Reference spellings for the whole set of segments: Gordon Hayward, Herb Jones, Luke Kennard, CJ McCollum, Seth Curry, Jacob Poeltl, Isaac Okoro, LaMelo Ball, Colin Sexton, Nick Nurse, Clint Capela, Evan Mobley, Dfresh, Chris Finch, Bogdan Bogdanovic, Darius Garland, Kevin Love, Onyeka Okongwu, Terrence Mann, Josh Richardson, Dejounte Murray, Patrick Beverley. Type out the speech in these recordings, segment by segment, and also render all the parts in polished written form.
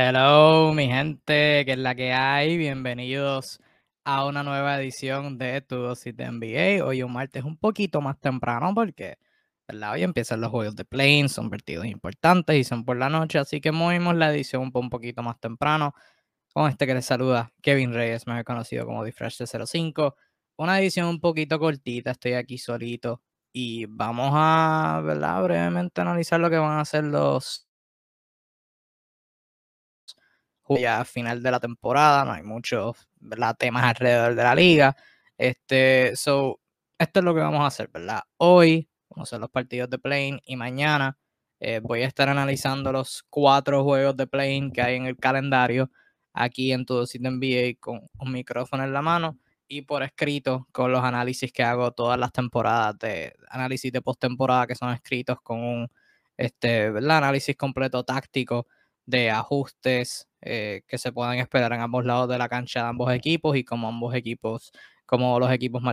Hello, mi gente, que es la que hay. Bienvenidos a una nueva edición de Tu Dosis de NBA. Hoy un martes un poquito más temprano porque, ¿verdad? Hoy empiezan los juegos de play-in, son partidos importantes y son por la noche, así que movimos la edición un poquito más temprano con este que les saluda, Kevin Reyes, mejor conocido como Dfresh de 05. Una edición un poquito cortita, estoy aquí solito y vamos a, ¿verdad?, brevemente analizar lo que van a hacer los ya a final de la temporada. No hay muchos, ¿verdad?, temas alrededor de la liga. Esto es lo que vamos a hacer, ¿verdad? Hoy, como son los partidos de play-in, y mañana voy a estar analizando los 4 juegos de play-in que hay en el calendario aquí en Tu Dosis de NBA con un micrófono en la mano y por escrito con los análisis que hago todas las temporadas, de análisis de postemporada que son escritos con un ¿verdad?, análisis completo táctico de ajustes que se puedan esperar en ambos lados de la cancha de ambos equipos y cómo los equipos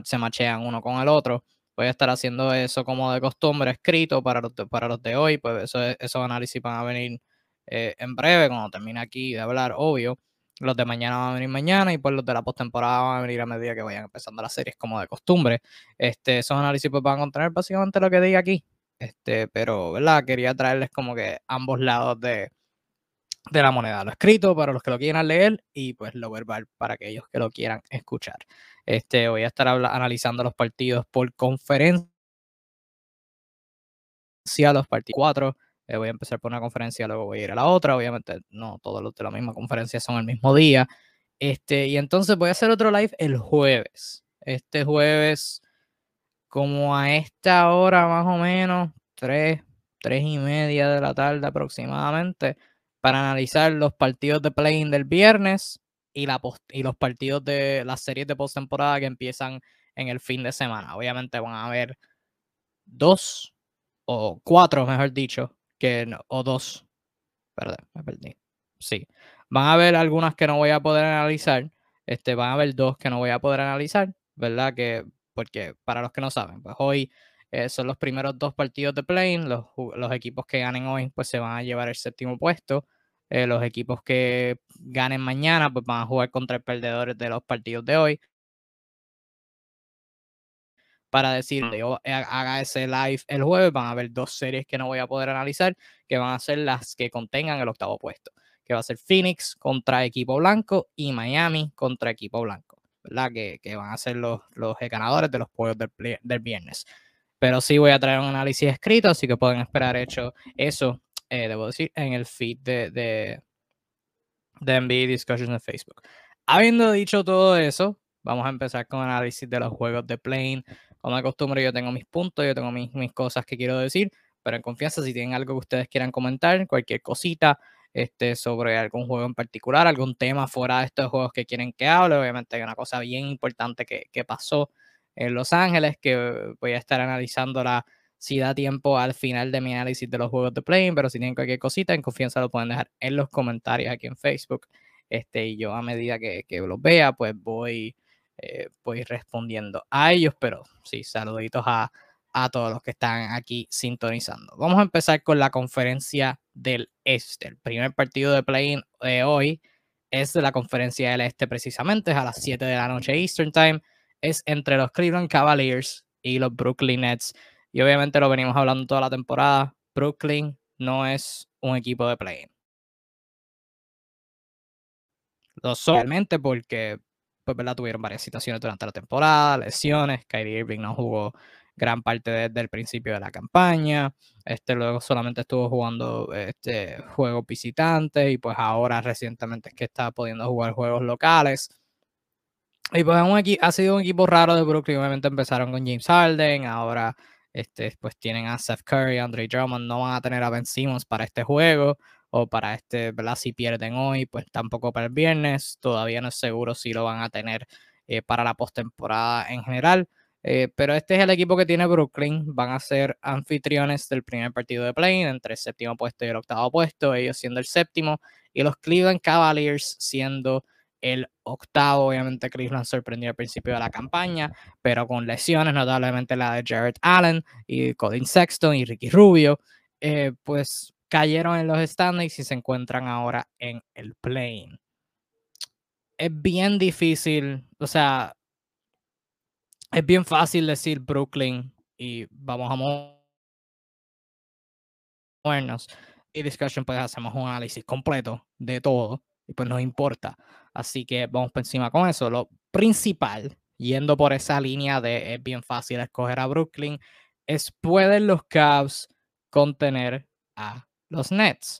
se machean uno con el otro. Voy a estar haciendo eso como de costumbre, escrito para los de hoy. Pues esos análisis van a venir en breve, cuando termine aquí de hablar, obvio. Los de mañana van a venir mañana y pues los de la postemporada van a venir a medida que vayan empezando las series como de costumbre. Esos análisis pues van a contener básicamente lo que diga aquí. Pero, ¿verdad?, quería traerles como que ambos lados de la moneda, lo escrito para los que lo quieran leer y pues lo verbal para aquellos que lo quieran escuchar. Voy a estar analizando los partidos por conferencia, los partidos 4. Voy a empezar por una conferencia, luego voy a ir a la otra. Obviamente no todos los de la misma conferencia son el mismo día. Y entonces voy a hacer otro live el jueves. Este jueves, como a esta hora más o menos, 3:30 de la tarde aproximadamente, para analizar los partidos de play-in del viernes y los partidos de las series de postemporada que empiezan en el fin de semana. Obviamente van a haber 2 o 4, mejor dicho, perdón, me perdí. Sí, van a haber algunas que no voy a poder analizar, van a haber 2 que no voy a poder analizar, ¿verdad? Porque para los que no saben, pues hoy son los primeros 2 partidos de play-in. Los equipos que ganen hoy pues se van a llevar el 7º puesto. Los equipos que ganen mañana pues van a jugar contra el perdedor de los partidos de hoy. Para decir, yo haga ese live el jueves, van a haber 2 series que no voy a poder analizar, que van a ser las que contengan el 8º puesto, que va a ser Phoenix contra equipo blanco y Miami contra equipo blanco, ¿verdad? Que van a ser los ganadores de los juegos del viernes. Pero sí voy a traer un análisis escrito, así que pueden esperar eso, debo decir, en el feed de NBA Discussions en Facebook. Habiendo dicho todo eso, vamos a empezar con el análisis de los juegos de play-in. Como de costumbre, yo tengo mis puntos, yo tengo mis cosas que quiero decir, pero en confianza, si tienen algo que ustedes quieran comentar, cualquier cosita sobre algún juego en particular, algún tema fuera de estos juegos que quieren que hable, obviamente hay una cosa bien importante que pasó en Los Ángeles, que voy a estar analizándola si da tiempo al final de mi análisis de los juegos de play-in, pero si tienen cualquier cosita, en confianza lo pueden dejar en los comentarios aquí en Facebook, y yo a medida que los vea, pues voy respondiendo a ellos, pero sí, saluditos a todos los que están aquí sintonizando. Vamos a empezar con la conferencia del Este. El primer partido de play-in de hoy es de la conferencia del Este precisamente, es a las 7 de la noche Eastern Time, es entre los Cleveland Cavaliers y los Brooklyn Nets. Y obviamente lo venimos hablando toda la temporada. Brooklyn no es un equipo de play-in. Lo son realmente porque, pues, ¿verdad?, tuvieron varias situaciones durante la temporada, lesiones. Kyrie Irving no jugó gran parte desde el principio de la campaña. Luego solamente estuvo jugando juegos visitantes y pues ahora recientemente es que está pudiendo jugar juegos locales. Y pues ha sido un equipo raro de Brooklyn. Obviamente empezaron con James Harden, ahora pues tienen a Seth Curry, Andre Drummond, no van a tener a Ben Simmons para este juego o para ¿verdad? Si pierden hoy, pues tampoco para el viernes, todavía no es seguro si lo van a tener para la postemporada en general, pero este es el equipo que tiene Brooklyn. Van a ser anfitriones del primer partido de play-in entre el 7º puesto y el 8º puesto, ellos siendo el 7º y los Cleveland Cavaliers siendo el 8º, obviamente Cleveland sorprendió al principio de la campaña, pero con lesiones, notablemente la de Jared Allen y Colin Sexton y Ricky Rubio, pues cayeron en los standings y se encuentran ahora en el play-in. Es bien difícil, o sea, es bien fácil decir Brooklyn y vamos a movernos. Y Discussion, pues hacemos un análisis completo de todo y pues nos importa. Así que vamos por encima con eso. Lo principal, yendo por esa línea de es bien fácil escoger a Brooklyn, es ¿pueden los Cavs contener a los Nets?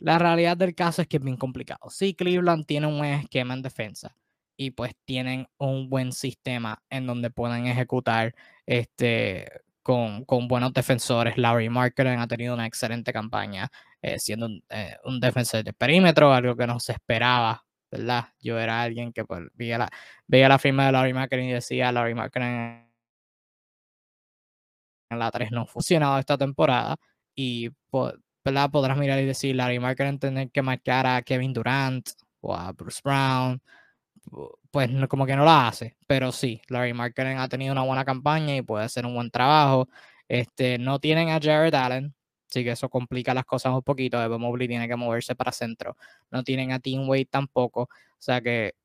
La realidad del caso es que es bien complicado. Sí, Cleveland tiene un buen esquema en defensa y pues tienen un buen sistema en donde pueden ejecutar con buenos defensores. Larry Marketing ha tenido una excelente campaña siendo un defensor de perímetro, algo que no se esperaba, ¿verdad? Yo era alguien que pues, veía la firma de Larry Marketing y decía Larry Marketing en la 3 no ha funcionado esta temporada y ¿verdad? Podrás mirar y decir Larry Marketing tener que marcar a Kevin Durant o a Bruce Brown, pues como que no la hace, pero sí, Larry Marketing ha tenido una buena campaña y puede hacer un buen trabajo. No tienen a Jared Allen, así que eso complica las cosas un poquito. Evan Mobley tiene que moverse para centro, no tienen a Team Wade tampoco, o sea que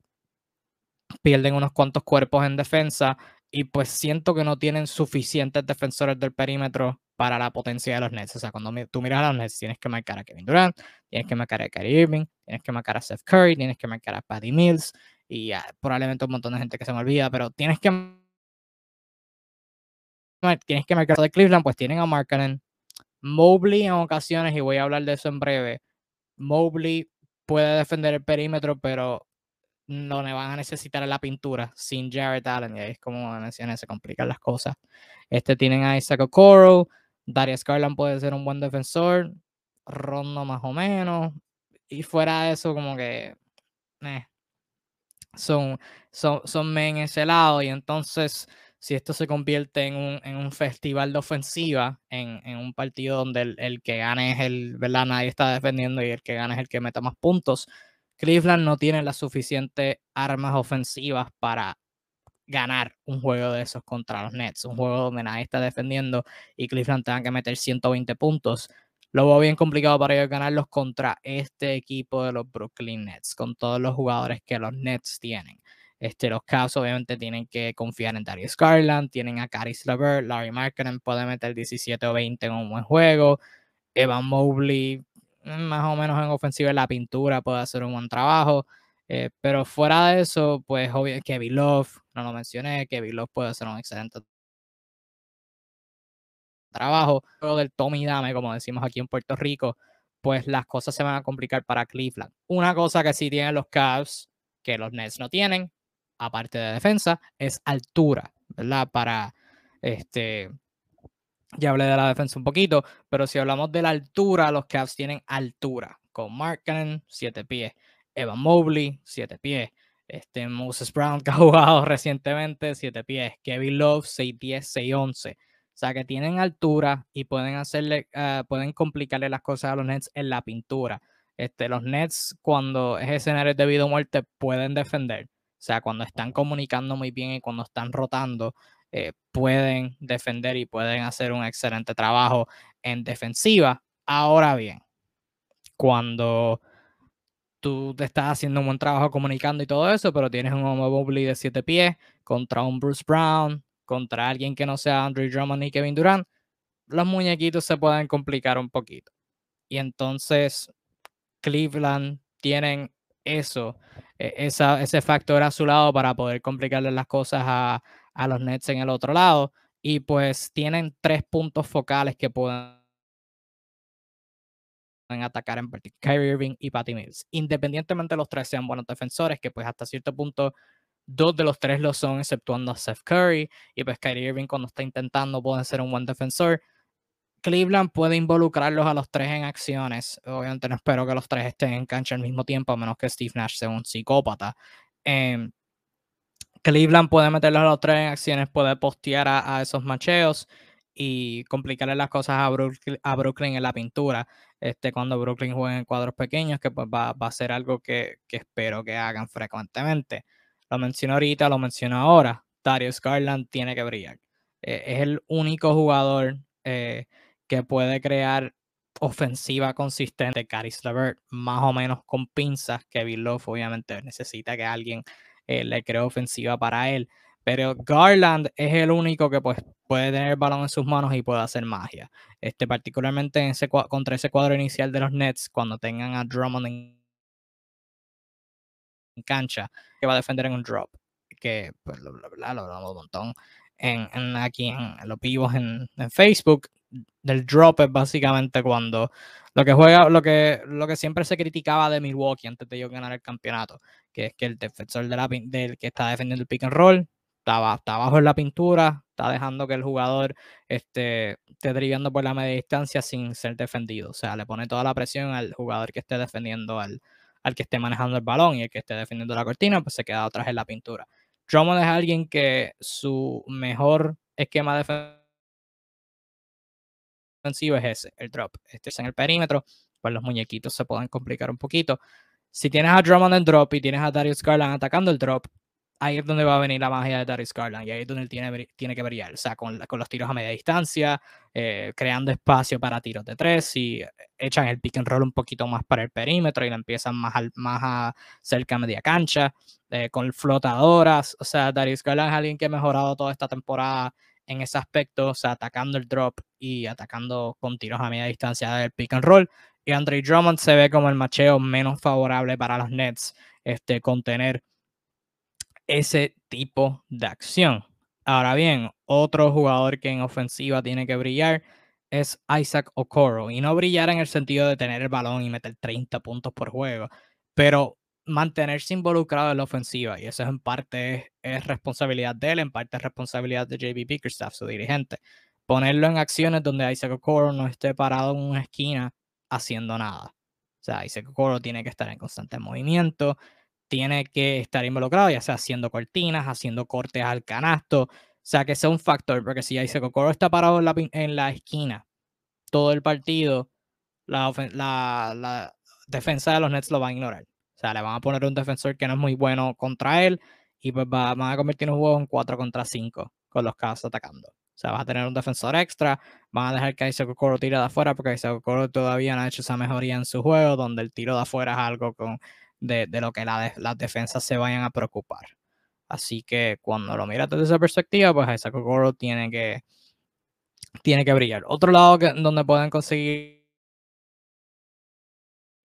pierden unos cuantos cuerpos en defensa y pues siento que no tienen suficientes defensores del perímetro para la potencia de los Nets. O sea, cuando tú miras a los Nets, tienes que marcar a Kevin Durant, tienes que marcar a Kyrie Irving, tienes que marcar a Seth Curry, tienes que marcar a Patty Mills, y probablemente un montón de gente que se me olvida, pero tienes que marcar de Cleveland, pues tienen a Markkanen, Mobley en ocasiones, y voy a hablar de eso en breve. Mobley puede defender el perímetro, pero no le van a necesitar la pintura sin Jared Allen, y ahí es como mencioné, se complican las cosas. Tienen a Isaac Okoro, Darius Garland puede ser un buen defensor, Rondo más o menos, y fuera de eso como que son men en ese lado. Y entonces si esto se convierte en un festival de ofensiva, en un partido donde el que gane es el, ¿verdad? Nadie está defendiendo y el que gane es el que meta más puntos. Cleveland no tiene las suficientes armas ofensivas para ganar un juego de esos contra los Nets, un juego donde nadie está defendiendo y Cleveland tenga que meter 120 puntos. Lo veo bien complicado para ellos ganarlos contra este equipo de los Brooklyn Nets, con todos los jugadores que los Nets tienen. Los Cavs obviamente tienen que confiar en Darius Garland, tienen a Caris LeVert, Larry Markkanen puede meter 17 o 20 en un buen juego, Evan Mobley más o menos en ofensiva en la pintura puede hacer un buen trabajo, pero fuera de eso, pues obvio, Kevin Love, no lo mencioné, Kevin Love puede hacer un excelente trabajo. Luego del Tommy Dame, como decimos aquí en Puerto Rico, pues las cosas se van a complicar para Cleveland. Una cosa que sí tienen los Cavs, que los Nets no tienen, aparte de defensa, es altura, ¿verdad? Para ya hablé de la defensa un poquito, pero si hablamos de la altura, los Cavs tienen altura, con Markkanen, 7 pies, Evan Mobley, 7 pies, Moses Brown, que ha jugado recientemente, 7 pies, Kevin Love, 6 pies, 6'11". O sea que tienen altura y pueden hacerle, pueden complicarle las cosas a los Nets en la pintura. Los Nets, cuando es escenario de vida o muerte, pueden defender. O sea, cuando están comunicando muy bien y cuando están rotando, pueden defender y pueden hacer un excelente trabajo en defensiva. Ahora bien, cuando tú te estás haciendo un buen trabajo comunicando y todo eso, pero tienes un Mobley de 7 pies contra un Bruce Brown, contra alguien que no sea Andre Drummond y Kevin Durant, los muñequitos se pueden complicar un poquito. Y entonces Cleveland tienen eso, ese factor a su lado para poder complicarle las cosas a los Nets en el otro lado. Y pues tienen 3 puntos focales que pueden atacar en particular, Kyrie Irving y Patty Mills. Independientemente los 3 sean buenos defensores, que pues hasta cierto punto 2 de los 3 lo son, exceptuando a Seth Curry, y pues Kyrie Irving cuando está intentando puede ser un buen defensor. Cleveland puede involucrarlos a los 3 en acciones. Obviamente no espero que los 3 estén en cancha al mismo tiempo, a menos que Steve Nash sea un psicópata. Cleveland puede meterlos a los 3 en acciones, puede postear a esos macheos y complicarle las cosas a Brooklyn en la pintura. Cuando Brooklyn juegue en cuadros pequeños, que pues va a ser algo que espero que hagan frecuentemente. Lo menciono ahorita, lo menciono ahora. Darius Garland tiene que brillar. Es el único jugador que puede crear ofensiva consistente, Caris LeVert más o menos con pinzas, Kevin Love obviamente necesita que alguien le cree ofensiva para él, pero Garland es el único que pues puede tener el balón en sus manos y puede hacer magia, particularmente en ese, contra ese cuadro inicial de los Nets, cuando tengan a Drummond en cancha, que va a defender en un drop, que pues, lo hablamos un montón aquí en los vivos en Facebook. Del drop es básicamente cuando lo que siempre se criticaba de Milwaukee antes de ellos ganar el campeonato, que es que el defensor del que está defendiendo el pick and roll está abajo en la pintura, está dejando que el jugador esté driblando por la media distancia sin ser defendido, o sea, le pone toda la presión al jugador que esté defendiendo al que esté manejando el balón, y el que esté defendiendo la cortina pues se queda atrás en la pintura. Drummond es alguien que su mejor esquema defensivo es ese, el drop. Es en el perímetro, pues los muñequitos se pueden complicar un poquito. Si tienes a Drummond en drop y tienes a Darius Garland atacando el drop, ahí es donde va a venir la magia de Darius Garland, y ahí es donde él tiene que brillar, o sea, con los tiros a media distancia, creando espacio para tiros de tres, y echan el pick and roll un poquito más para el perímetro y la empiezan más cerca a media cancha, con flotadoras. O sea, Darius Garland es alguien que ha mejorado toda esta temporada en ese aspecto, o sea, atacando el drop y atacando con tiros a media distancia del pick and roll. Y Andre Drummond se ve como el macheo menos favorable para los Nets, contener ese tipo de acción. Ahora bien, otro jugador que en ofensiva tiene que brillar es Isaac Okoro, y no brillar en el sentido de tener el balón y meter 30 puntos por juego, pero mantenerse involucrado en la ofensiva, y eso en parte es responsabilidad de él, en parte es responsabilidad de JB Bickerstaff, su dirigente. Ponerlo en acciones donde Isaac Okoro no esté parado en una esquina haciendo nada. O sea, Isaac Okoro tiene que estar en constante movimiento, tiene que estar involucrado, ya sea haciendo cortinas, haciendo cortes al canasto, o sea, que sea un factor, porque si Isaac Okoro está parado en la esquina todo el partido, la defensa de los Nets lo va a ignorar. O sea, le van a poner un defensor que no es muy bueno contra él, y pues van a convertir un juego en 4 contra 5 con los Cavs atacando. O sea, vas a tener un defensor extra, van a dejar que Isaac Okoro tire de afuera, porque Isaac Okoro todavía no ha hecho esa mejoría en su juego, donde el tiro de afuera es algo de lo que las defensas se vayan a preocupar. Así que cuando lo miras desde esa perspectiva, pues Isaac Okoro tiene que brillar. Otro lado donde pueden conseguir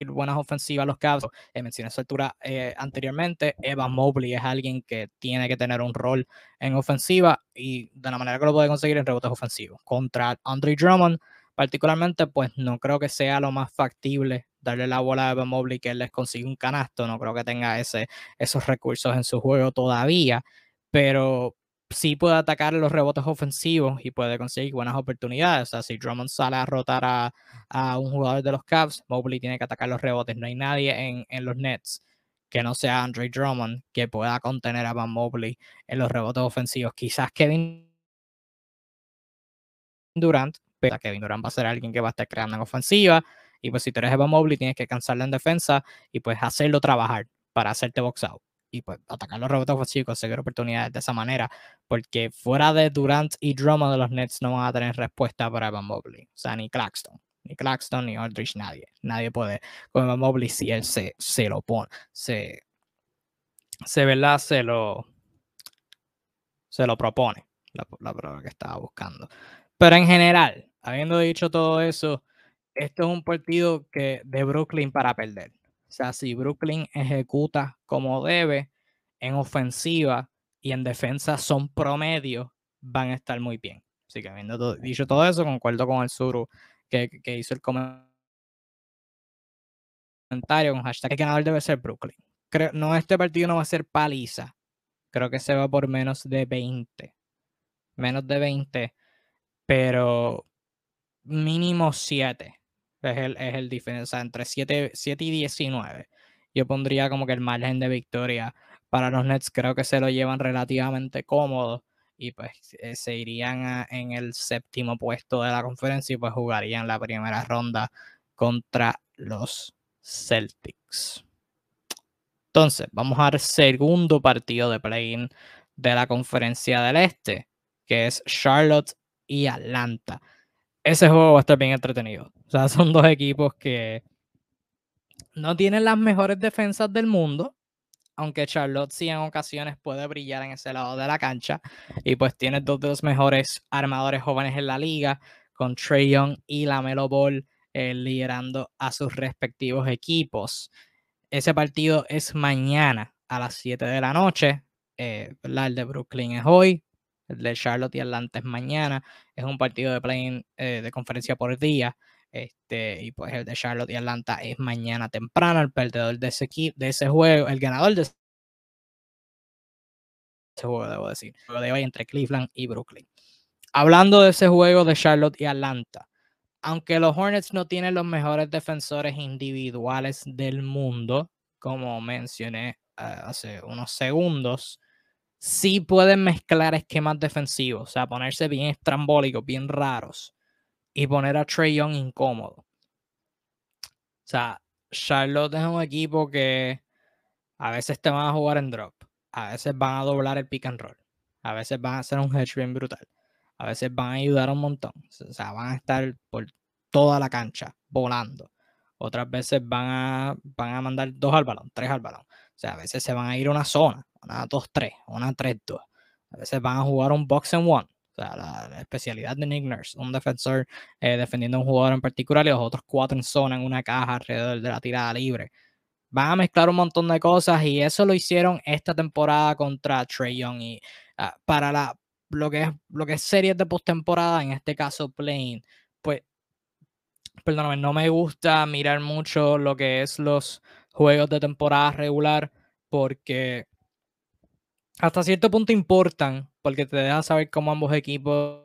buenas ofensivas los Cavs, mencioné su altura anteriormente. Evan Mobley es alguien que tiene que tener un rol en ofensiva, y de la manera que lo puede conseguir en rebotes ofensivos. Contra Andre Drummond particularmente, pues no creo que sea lo más factible darle la bola a Evan Mobley que él les consigue un canasto. No creo que tenga esos recursos en su juego todavía, pero sí puede atacar los rebotes ofensivos y puede conseguir buenas oportunidades. O sea, si Drummond sale a rotar a un jugador de los Cavs, Mobley tiene que atacar los rebotes. No hay nadie en los Nets que no sea Andre Drummond que pueda contener a Van Mobley en los rebotes ofensivos. Quizás Kevin Durant, pero Kevin Durant va a ser alguien que va a estar creando en ofensiva, y pues si tú eres Evan Mobley tienes que cansarlo en defensa y pues hacerlo trabajar para hacerte box out, y pues atacar los rebotes ofensivos y conseguir oportunidades de esa manera, porque fuera de Durant y Drummond de los Nets no van a tener respuesta para Evan Mobley. O sea, ni Claxton, ni Aldridge, nadie puede con Evan Mobley si él se lo pone, ¿verdad? Se lo propone, la prueba que estaba buscando. Pero en general, habiendo dicho todo eso, esto es un partido de Brooklyn para perder. O sea, si Brooklyn ejecuta como debe en ofensiva y en defensa son promedios, van a estar muy bien. Así que habiendo dicho todo eso, concuerdo con el Suru que hizo el comentario con hashtag. El ganador debe ser Brooklyn. No, este partido no va a ser paliza. Creo que se va por menos de 20. Menos de 20, pero mínimo 7. Es el diferencia entre 7 y 19. Yo pondría como que el margen de victoria para los Nets. Creo que se lo llevan relativamente cómodo, y pues se irían en el séptimo puesto de la conferencia, y pues jugarían la primera ronda contra los Celtics. Entonces vamos al segundo partido de play-in de la conferencia del este, que es Charlotte y Atlanta. Ese juego va a estar bien entretenido. O sea, son dos equipos que no tienen las mejores defensas del mundo, aunque Charlotte sí en ocasiones puede brillar en ese lado de la cancha. Y pues tiene dos de los mejores armadores jóvenes en la liga, con Trae Young y LaMelo Ball liderando a sus respectivos equipos. Ese partido es mañana a las 7 de la noche. El de Brooklyn es hoy, el de Charlotte y Atlanta es mañana. Es un partido de play-in, de conferencia por día. Y pues el de Charlotte y Atlanta es mañana temprano. El perdedor de ese juego, el ganador de ese juego, debo decir, el juego de hoy entre Cleveland y Brooklyn. Hablando de ese juego de Charlotte y Atlanta, aunque los Hornets no tienen los mejores defensores individuales del mundo, como mencioné hace unos segundos, sí pueden mezclar esquemas defensivos, o sea, ponerse bien estrambólicos, bien raros, y poner a Trae Young incómodo. O sea, Charlotte es un equipo que a veces te van a jugar en drop, a veces van a doblar el pick and roll, a veces van a hacer un hedge bien brutal, a veces van a ayudar un montón. O sea, van a estar por toda la cancha volando. Otras veces van a mandar dos al balón, tres al balón. O sea, a veces se van a ir a una zona, una 2-3, una 3-2. A veces van a jugar un box and one. O sea, la especialidad de Nick Nurse, un defensor defendiendo a un jugador en particular y los otros cuatro en zona, en una caja alrededor de la tirada libre. Van a mezclar un montón de cosas y eso lo hicieron esta temporada contra Trae Young. Y para lo que es series de postemporada, en este caso play-in, pues, perdóname, no me gusta mirar mucho lo que es los juegos de temporada regular porque hasta cierto punto importan, porque te deja saber cómo ambos equipos.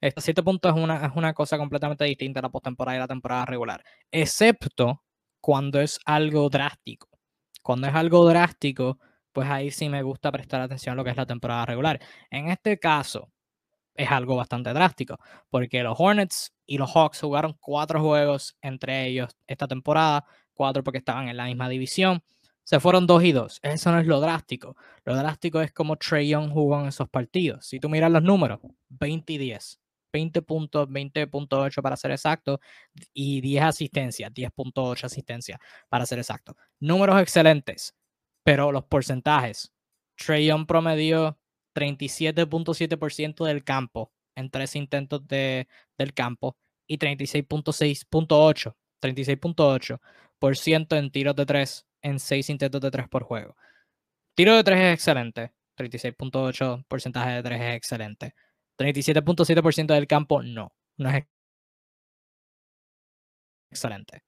Hasta cierto punto es una cosa completamente distinta la postemporada y la temporada regular, excepto cuando es algo drástico. Cuando es algo drástico, pues ahí sí me gusta prestar atención a lo que es la temporada regular. En este caso, es algo bastante drástico, porque los Hornets y los Hawks jugaron 4 juegos entre ellos esta temporada, 4 porque estaban en la misma división. Se fueron 2-2. Eso no es lo drástico. Lo drástico es como Trae Young jugó en esos partidos. Si tú miras los números, 20-10. 20 puntos, 20.8 para ser exacto, y 10 asistencias, 10.8 asistencias para ser exacto. Números excelentes, pero los porcentajes. Trae Young promedió 37.7% del campo en 3 intentos del campo y 36.8% en tiros de 3. En 6 intentos de 3 por juego. Tiro de 3 es excelente. 36.8 porcentaje de 3 es excelente. 37.7% del campo no es excelente.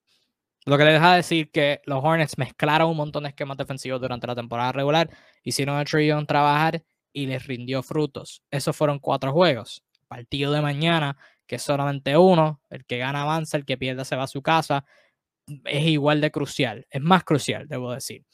Lo que le deja decir que los Hornets mezclaron un montón de esquemas defensivos durante la temporada regular, hicieron a Trae Young trabajar y les rindió frutos. Esos fueron 4 juegos. Partido de mañana, que es solamente uno, el que gana avanza, el que pierda se va a su casa. Es igual de crucial, es más crucial, debo decir,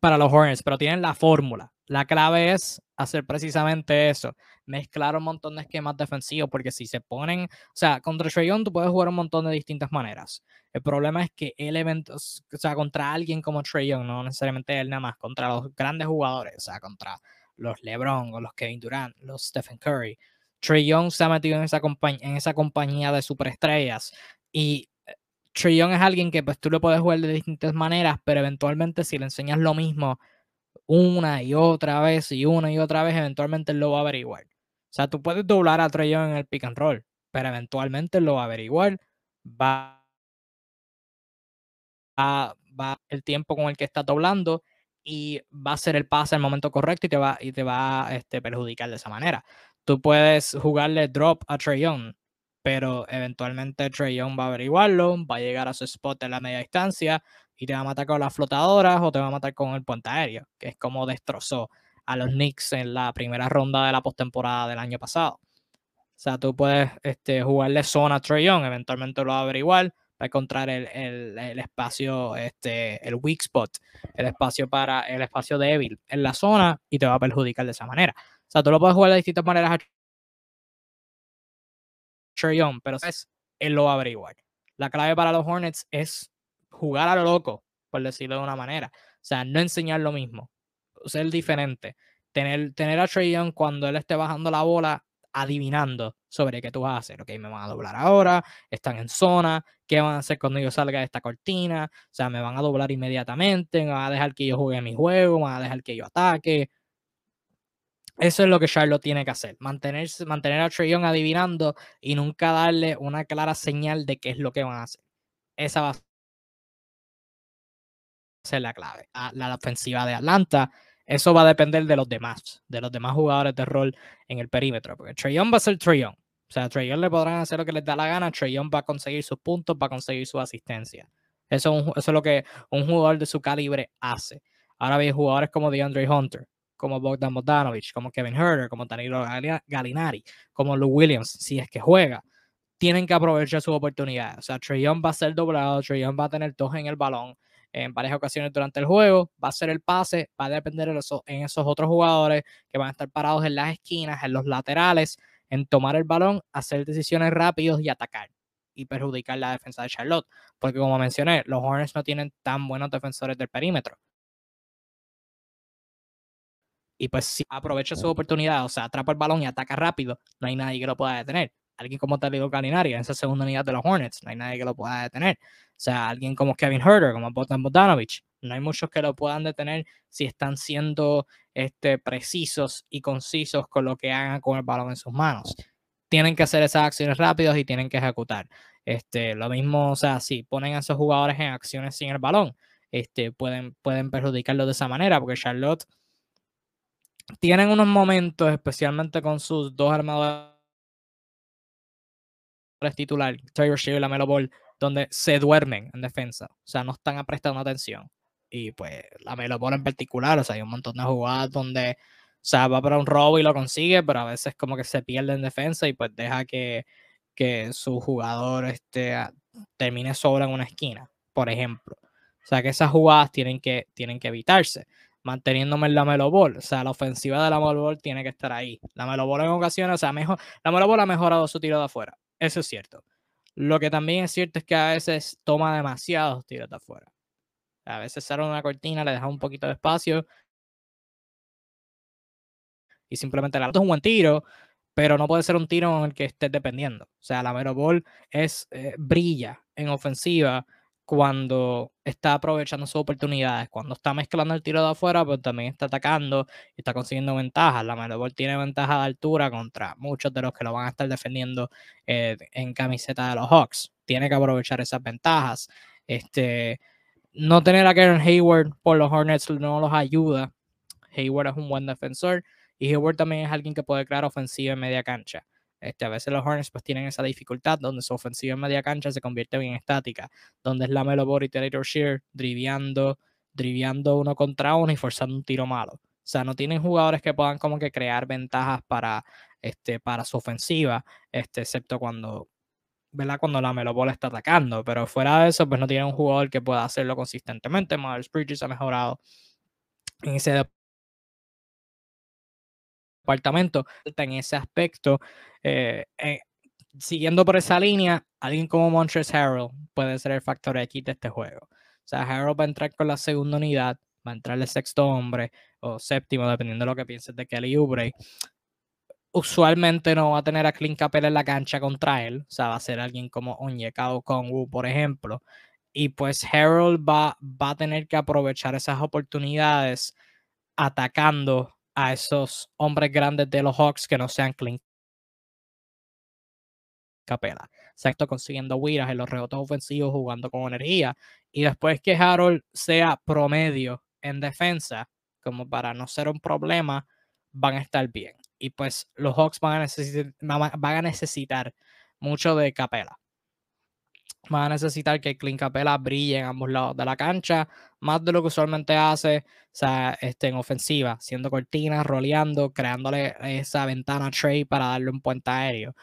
para los Hornets, pero tienen la fórmula. La clave es hacer precisamente eso, mezclar un montón de esquemas defensivos, porque si se ponen, o sea, contra Trae Young tú puedes jugar un montón de distintas maneras. El problema es que contra alguien como Trae Young, no necesariamente él nada más, contra los grandes jugadores, o sea, contra los LeBron o los Kevin Durant, los Stephen Curry, Trae Young se ha metido en esa compañía de superestrellas y Trae Young es alguien que pues tú lo puedes jugar de distintas maneras, pero eventualmente si le enseñas lo mismo una y otra vez y una y otra vez, eventualmente él lo va a averiguar. O sea, tú puedes doblar a Trae Young en el pick and roll, pero eventualmente él lo va a averiguar. Va el tiempo con el que está doblando y va a hacer el pase al momento correcto y te va a perjudicar de esa manera. Tú puedes jugarle drop a Trae Young, pero eventualmente Trae Young va a averiguarlo, va a llegar a su spot en la media distancia y te va a matar con las flotadoras o te va a matar con el puente aéreo, que es como destrozó a los Knicks en la primera ronda de la postemporada del año pasado. O sea, tú puedes jugarle zona a Trae Young, eventualmente lo va a averiguar, va a encontrar el espacio, el weak spot, el espacio débil en la zona y te va a perjudicar de esa manera. O sea, tú lo puedes jugar de distintas maneras a Trae Young, pero él lo va a averiguar. La clave para los Hornets es jugar a lo loco, por decirlo de una manera. O sea, no enseñar lo mismo, ser diferente. Tener a Trae Young cuando él esté bajando la bola, adivinando sobre qué tú vas a hacer. Ok, me van a doblar ahora, están en zona, ¿qué van a hacer cuando yo salga de esta cortina? O sea, me van a doblar inmediatamente, me van a dejar que yo juegue mi juego, me van a dejar que yo ataque. Eso es lo que Charlotte tiene que hacer, mantener a Trae Young adivinando y nunca darle una clara señal de qué es lo que van a hacer. Esa va a ser la clave. La ofensiva de Atlanta, eso va a depender de los demás jugadores de rol en el perímetro, porque Trae Young va a ser Trae Young. O sea, a Trae Young le podrán hacer lo que les da la gana, Trae Young va a conseguir sus puntos, va a conseguir su asistencia. Eso es lo que un jugador de su calibre hace. Ahora bien, jugadores como DeAndre Hunter, como Bogdan Bogdanovic, como Kevin Huerter, como Danilo Gallinari, como Lou Williams, si es que juega, tienen que aprovechar sus oportunidades. O sea, Trae Young va a ser doblado, Trae Young va a tener toques en el balón en varias ocasiones durante el juego, va a ser el pase, va a depender en esos otros jugadores que van a estar parados en las esquinas, en los laterales, en tomar el balón, hacer decisiones rápidas y atacar y perjudicar la defensa de Charlotte, porque como mencioné, los Hornets no tienen tan buenos defensores del perímetro. Y pues si aprovecha su oportunidad, o sea, atrapa el balón y ataca rápido, no hay nadie que lo pueda detener. Alguien como Danilo Gallinari en esa segunda unidad de los Hornets, no hay nadie que lo pueda detener. O sea, alguien como Kevin Huerter, como Bogdan Bogdanovic, no hay muchos que lo puedan detener si están siendo precisos y concisos con lo que hagan con el balón en sus manos. Tienen que hacer esas acciones rápidas y tienen que ejecutar. Lo mismo, o sea, si ponen a esos jugadores en acciones sin el balón, pueden perjudicarlos de esa manera, porque Charlotte tienen unos momentos, especialmente con sus dos armadores titular, Trae Young y LaMelo Ball, donde se duermen en defensa. O sea, no están prestando atención. Y pues LaMelo Ball en particular, o sea, hay un montón de jugadas donde, o sea, va para un robo y lo consigue, pero a veces como que se pierde en defensa y pues deja que su jugador termine solo en una esquina, por ejemplo. O sea, que esas jugadas tienen que evitarse. Manteniéndome en LaMelo Ball, o sea, la ofensiva de LaMelo Ball tiene que estar ahí. LaMelo Ball en ocasiones, o sea, LaMelo Ball ha mejorado su tiro de afuera, eso es cierto. Lo que también es cierto es que a veces toma demasiados tiros de afuera. A veces sale una cortina, le deja un poquito de espacio y simplemente la nota es un buen tiro, pero no puede ser un tiro en el que estés dependiendo. O sea, LaMelo Ball brilla en ofensiva cuando está aprovechando sus oportunidades, cuando está mezclando el tiro de afuera, pero también está atacando y está consiguiendo ventajas. LaMelo Ball tiene ventaja de altura contra muchos de los que lo van a estar defendiendo en camiseta de los Hawks. Tiene que aprovechar esas ventajas. No tener a Gordon Hayward por los Hornets no los ayuda. Hayward es un buen defensor y Hayward también es alguien que puede crear ofensiva en media cancha. A veces los Hornets pues tienen esa dificultad donde su ofensiva en media cancha se convierte bien estática, donde es LaMelo Ball y Taylor Shear driveando uno contra uno y forzando un tiro malo. O sea, no tienen jugadores que puedan como que crear ventajas para su ofensiva, excepto cuando, ¿verdad?, cuando LaMelo Ball está atacando, pero fuera de eso pues no tienen un jugador que pueda hacerlo consistentemente. Miles Bridges ha mejorado en ese departamento, en ese aspecto. Siguiendo por esa línea, alguien como Montrezl Harrell puede ser el factor X de este juego. O sea, Harrell va a entrar con la segunda unidad, va a entrar el sexto hombre o séptimo, dependiendo de lo que pienses de Kelly Oubre. Usualmente no va a tener a Clint Capela en la cancha contra él, o sea, va a ser alguien como Onyeka Okongwu, por ejemplo. Y pues Harrell va a tener que aprovechar esas oportunidades atacando a esos hombres grandes de los Hawks que no sean Clint Capela. Exacto, consiguiendo wiras en los rebotes ofensivos, jugando con energía. Y después que Harold sea promedio en defensa, como para no ser un problema, van a estar bien. Y pues los Hawks van a necesitar mucho de Capela. Van a necesitar que Clint Capela brille en ambos lados de la cancha, más de lo que usualmente hace, o sea, en ofensiva, haciendo cortinas, roleando, creándole esa ventana a Trae para darle un puente aéreo,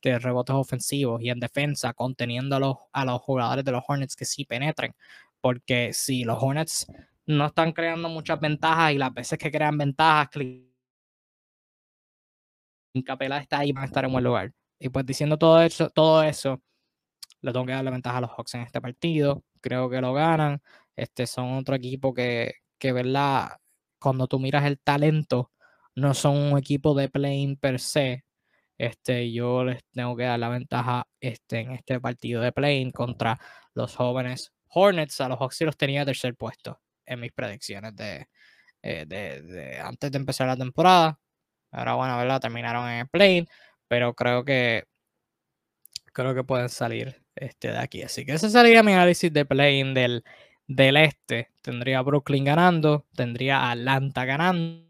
rebotes ofensivos, y en defensa, conteniendo a los jugadores de los Hornets que sí penetren, porque si los Hornets no están creando muchas ventajas y las veces que crean ventajas, Clint Capela está ahí, van a estar en buen lugar. Y pues diciendo todo eso, le tengo que dar la ventaja a los Hawks en este partido. Creo que lo ganan. Son otro equipo que ¿verdad?, cuando tú miras el talento, no son un equipo de play-in per se. yo les tengo que dar la ventaja en este partido de play-in contra los jóvenes Hornets. A los Hawks sí los tenía tercer puesto en mis predicciones de antes de empezar la temporada. Ahora, bueno, ¿verdad? Terminaron en el play-in, pero creo que pueden salir de aquí. Así que ese sería mi análisis de play-in del este. Tendría a Brooklyn ganando, tendría a Atlanta ganando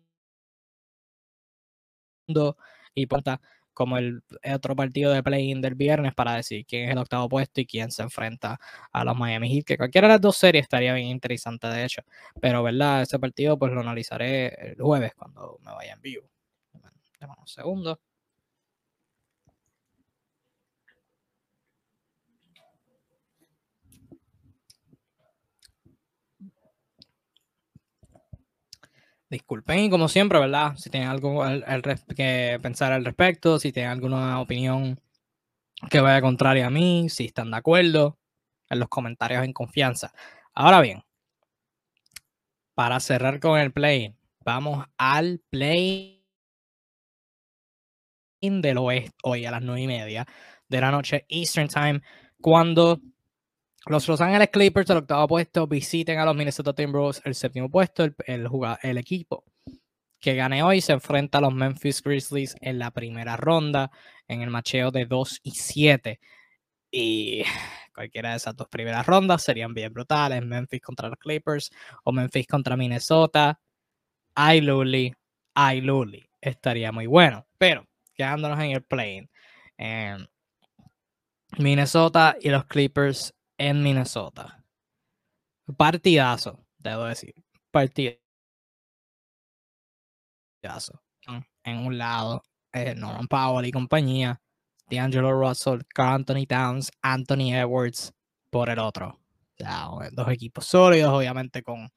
y Atlanta como el otro partido de play-in del viernes para decir quién es el octavo puesto y quién se enfrenta a los Miami Heat, que cualquiera de las dos series estaría bien interesante de hecho, pero verdad, ese partido pues lo analizaré el jueves cuando me vaya en vivo. Dame un segundo. Disculpen, y como siempre, ¿verdad? Si tienen algo que pensar al respecto, si tienen alguna opinión que vaya contraria a mí, si están de acuerdo, en los comentarios en confianza. Ahora bien, para cerrar con el play-in, vamos al play-in del oeste hoy a las 9:30 de la noche Eastern Time, cuando los Los Angeles Clippers, el octavo puesto, visiten a los Minnesota Timberwolves, el séptimo puesto. El equipo que gane hoy se enfrenta a los Memphis Grizzlies en la primera ronda, en el macheo de 2 y 7. Y cualquiera de esas dos primeras rondas serían bien brutales. Memphis contra los Clippers o Memphis contra Minnesota. Ay, Luli. Estaría muy bueno. Pero quedándonos en el play-in, Minnesota y los Clippers en Minnesota. Partidazo, debo decir. Partidazo. En un lado, Norman Powell y compañía. D'Angelo Russell, Karl-Anthony Towns, Anthony Edwards por el otro. O sea, dos equipos sólidos, obviamente con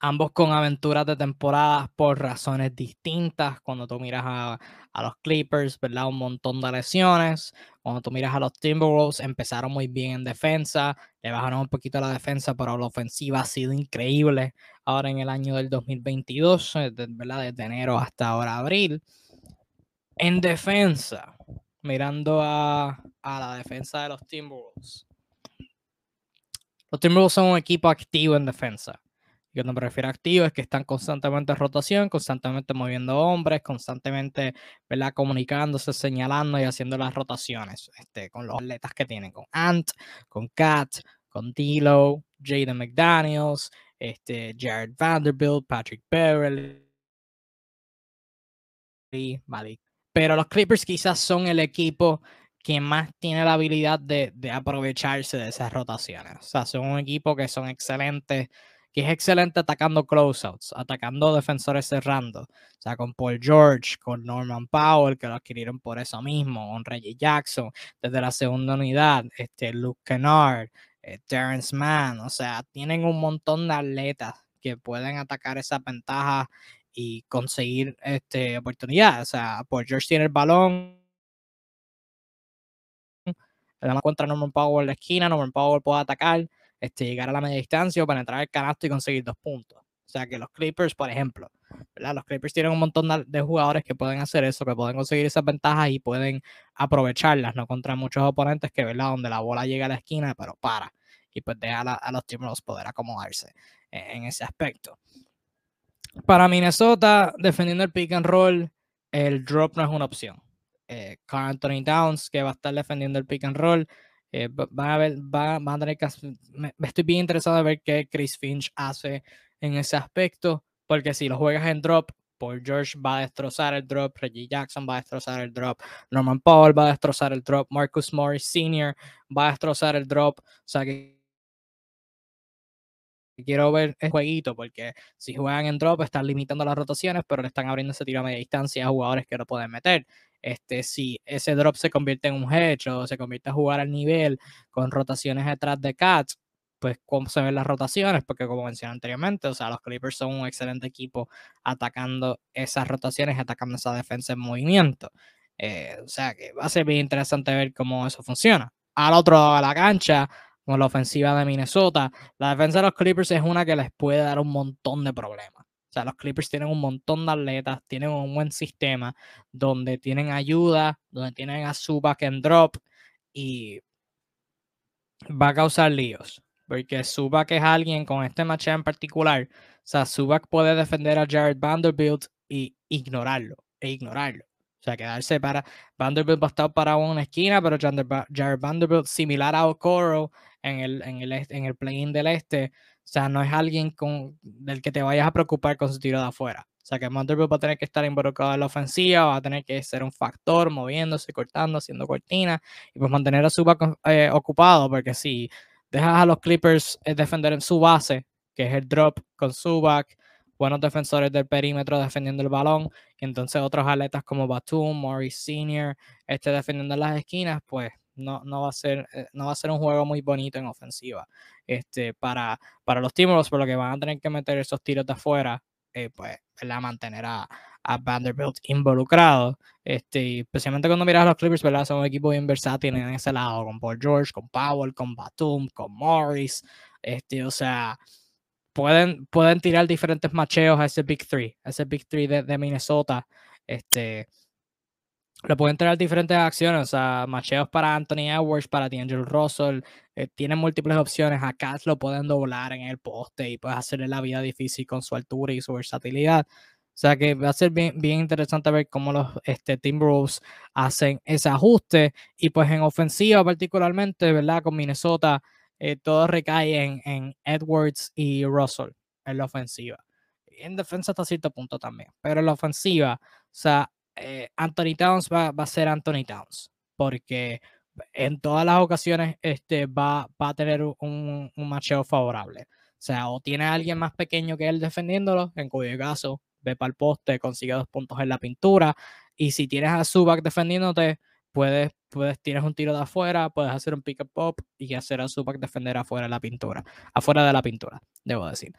ambos con aventuras de temporadas por razones distintas. Cuando tú miras a los Clippers, ¿verdad? Un montón de lesiones. Cuando tú miras a los Timberwolves, empezaron muy bien en defensa. Le bajaron un poquito la defensa, pero la ofensiva ha sido increíble ahora en el año del 2022, ¿verdad? Desde enero hasta ahora abril. En defensa, mirando a la defensa de los Timberwolves. Los Timberwolves son un equipo activo en defensa. Cuando me refiero a activo es que están constantemente en rotación, constantemente moviendo hombres, constantemente, ¿verdad?, comunicándose, señalando y haciendo las rotaciones con los atletas que tienen, con Ant, con Cat, con D'Lo, Jaden McDaniels, Jared Vanderbilt, Patrick Beverley, Malik. Pero los Clippers quizás son el equipo que más tiene la habilidad de aprovecharse de esas rotaciones. O sea, son un equipo que son excelentes, que es excelente atacando closeouts, atacando defensores cerrando. O sea, con Paul George, con Norman Powell, que lo adquirieron por eso mismo, con Reggie Jackson, desde la segunda unidad, Luke Kennard, Terrence Mann. O sea, tienen un montón de atletas que pueden atacar esas ventajas y conseguir oportunidades. O sea, Paul George tiene el balón, le da contra Norman Powell en la esquina, Norman Powell puede atacar, llegar a la media distancia o penetrar el canasto y conseguir 2 puntos. O sea que los Clippers, por ejemplo, ¿verdad?, los Clippers tienen un montón de jugadores que pueden hacer eso, que pueden conseguir esas ventajas y pueden aprovecharlas, no contra muchos oponentes que, ¿verdad?, donde la bola llega a la esquina pero para, y pues deja a los Timberwolves poder acomodarse en ese aspecto. Para Minnesota, defendiendo el pick and roll, el drop no es una opción. Karl Anthony Towns, que va a estar defendiendo el pick and roll, estoy bien interesado en ver qué Chris Finch hace en ese aspecto, porque si lo juegas en drop, Paul George va a destrozar el drop, Reggie Jackson va a destrozar el drop, Norman Powell va a destrozar el drop, Marcus Morris Sr. va a destrozar el drop. O sea que quiero ver el jueguito, porque si juegan en drop están limitando las rotaciones, pero le están abriendo ese tiro a media distancia a jugadores que lo pueden meter. Si ese drop se convierte en un hedge o se convierte a jugar al nivel con rotaciones detrás de Cats, pues cómo se ven las rotaciones, porque como mencioné anteriormente, o sea, los Clippers son un excelente equipo atacando esas rotaciones, atacando esa defensa en movimiento. O sea que va a ser bien interesante ver cómo eso funciona. Al otro lado de la cancha, con la ofensiva de Minnesota, la defensa de los Clippers es una que les puede dar un montón de problemas. O sea, los Clippers tienen un montón de atletas, tienen un buen sistema donde tienen ayuda, donde tienen a Zubac and drop, y va a causar líos. Porque Zubac es alguien con este matchup en particular. O sea, Zubac puede defender a Jared Vanderbilt y ignorarlo. O sea, quedarse para... Vanderbilt va a estar parado en una esquina, pero Jared Vanderbilt, similar a Okoro en el play-in del este, o sea, no es alguien del que te vayas a preocupar con su tiro de afuera. O sea, que Vanderbilt va a tener que estar involucrado en la ofensiva, va a tener que ser un factor, moviéndose, cortando, haciendo cortinas, y pues mantener a Zubac ocupado, porque si dejas a los Clippers defender en su base, que es el drop con Zubac, buenos defensores del perímetro defendiendo el balón, y entonces otros atletas como Batum, Morris Sr., defendiendo las esquinas, pues no va a ser un juego muy bonito en ofensiva para los Timberwolves, por lo que van a tener que meter esos tiros de afuera, pues la mantener a Vanderbilt involucrado, especialmente cuando miras a los Clippers, ¿verdad? Son un equipo bien versátil en ese lado, con Paul George, con Powell, con Batum, con Morris, o sea, pueden tirar diferentes macheos a ese Big Three de Minnesota, lo pueden traer diferentes acciones, o sea, macheos para Anthony Edwards, para D'Angelo Russell, tienen múltiples opciones. A Cat lo pueden doblar en el poste y pues hacerle la vida difícil con su altura y su versatilidad. O sea que va a ser bien, bien interesante ver cómo los Timberwolves hacen ese ajuste. Y pues en ofensiva particularmente, ¿verdad? Con Minnesota, todo recae en Edwards y Russell en la ofensiva. En defensa hasta cierto punto también, pero en la ofensiva, o sea, Anthony Towns va a ser Anthony Towns, porque en todas las ocasiones va a tener un matcheo favorable. O sea, o tiene a alguien más pequeño que él defendiéndolo, en cuyo caso ve para el poste, consigue 2 puntos en la pintura, y si tienes a Zubac defendiéndote, tienes un tiro de afuera, puedes hacer un pick and pop y hacer a Zubac defender afuera de la pintura, debo decir.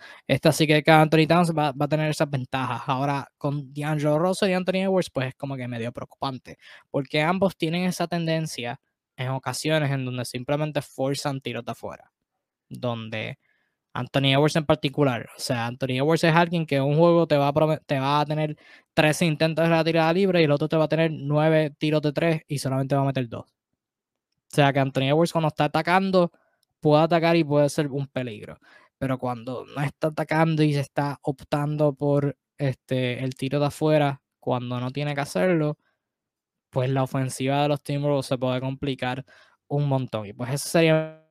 Así que Anthony Towns va a tener esas ventajas. Ahora, con D'Angelo Russell y Anthony Edwards, pues es como que medio preocupante, porque ambos tienen esa tendencia en ocasiones en donde simplemente forzan tiros de afuera, donde Anthony Edwards en particular, o sea, Anthony Edwards es alguien que en un juego te va a tener 13 intentos de la tirada libre y el otro te va a tener 9 tiros de 3 y solamente va a meter 2. O sea, que Anthony Edwards cuando está atacando puede atacar y puede ser un peligro, pero cuando no está atacando y se está optando por el tiro de afuera cuando no tiene que hacerlo, pues la ofensiva de los Timberwolves se puede complicar un montón. Y pues eso sería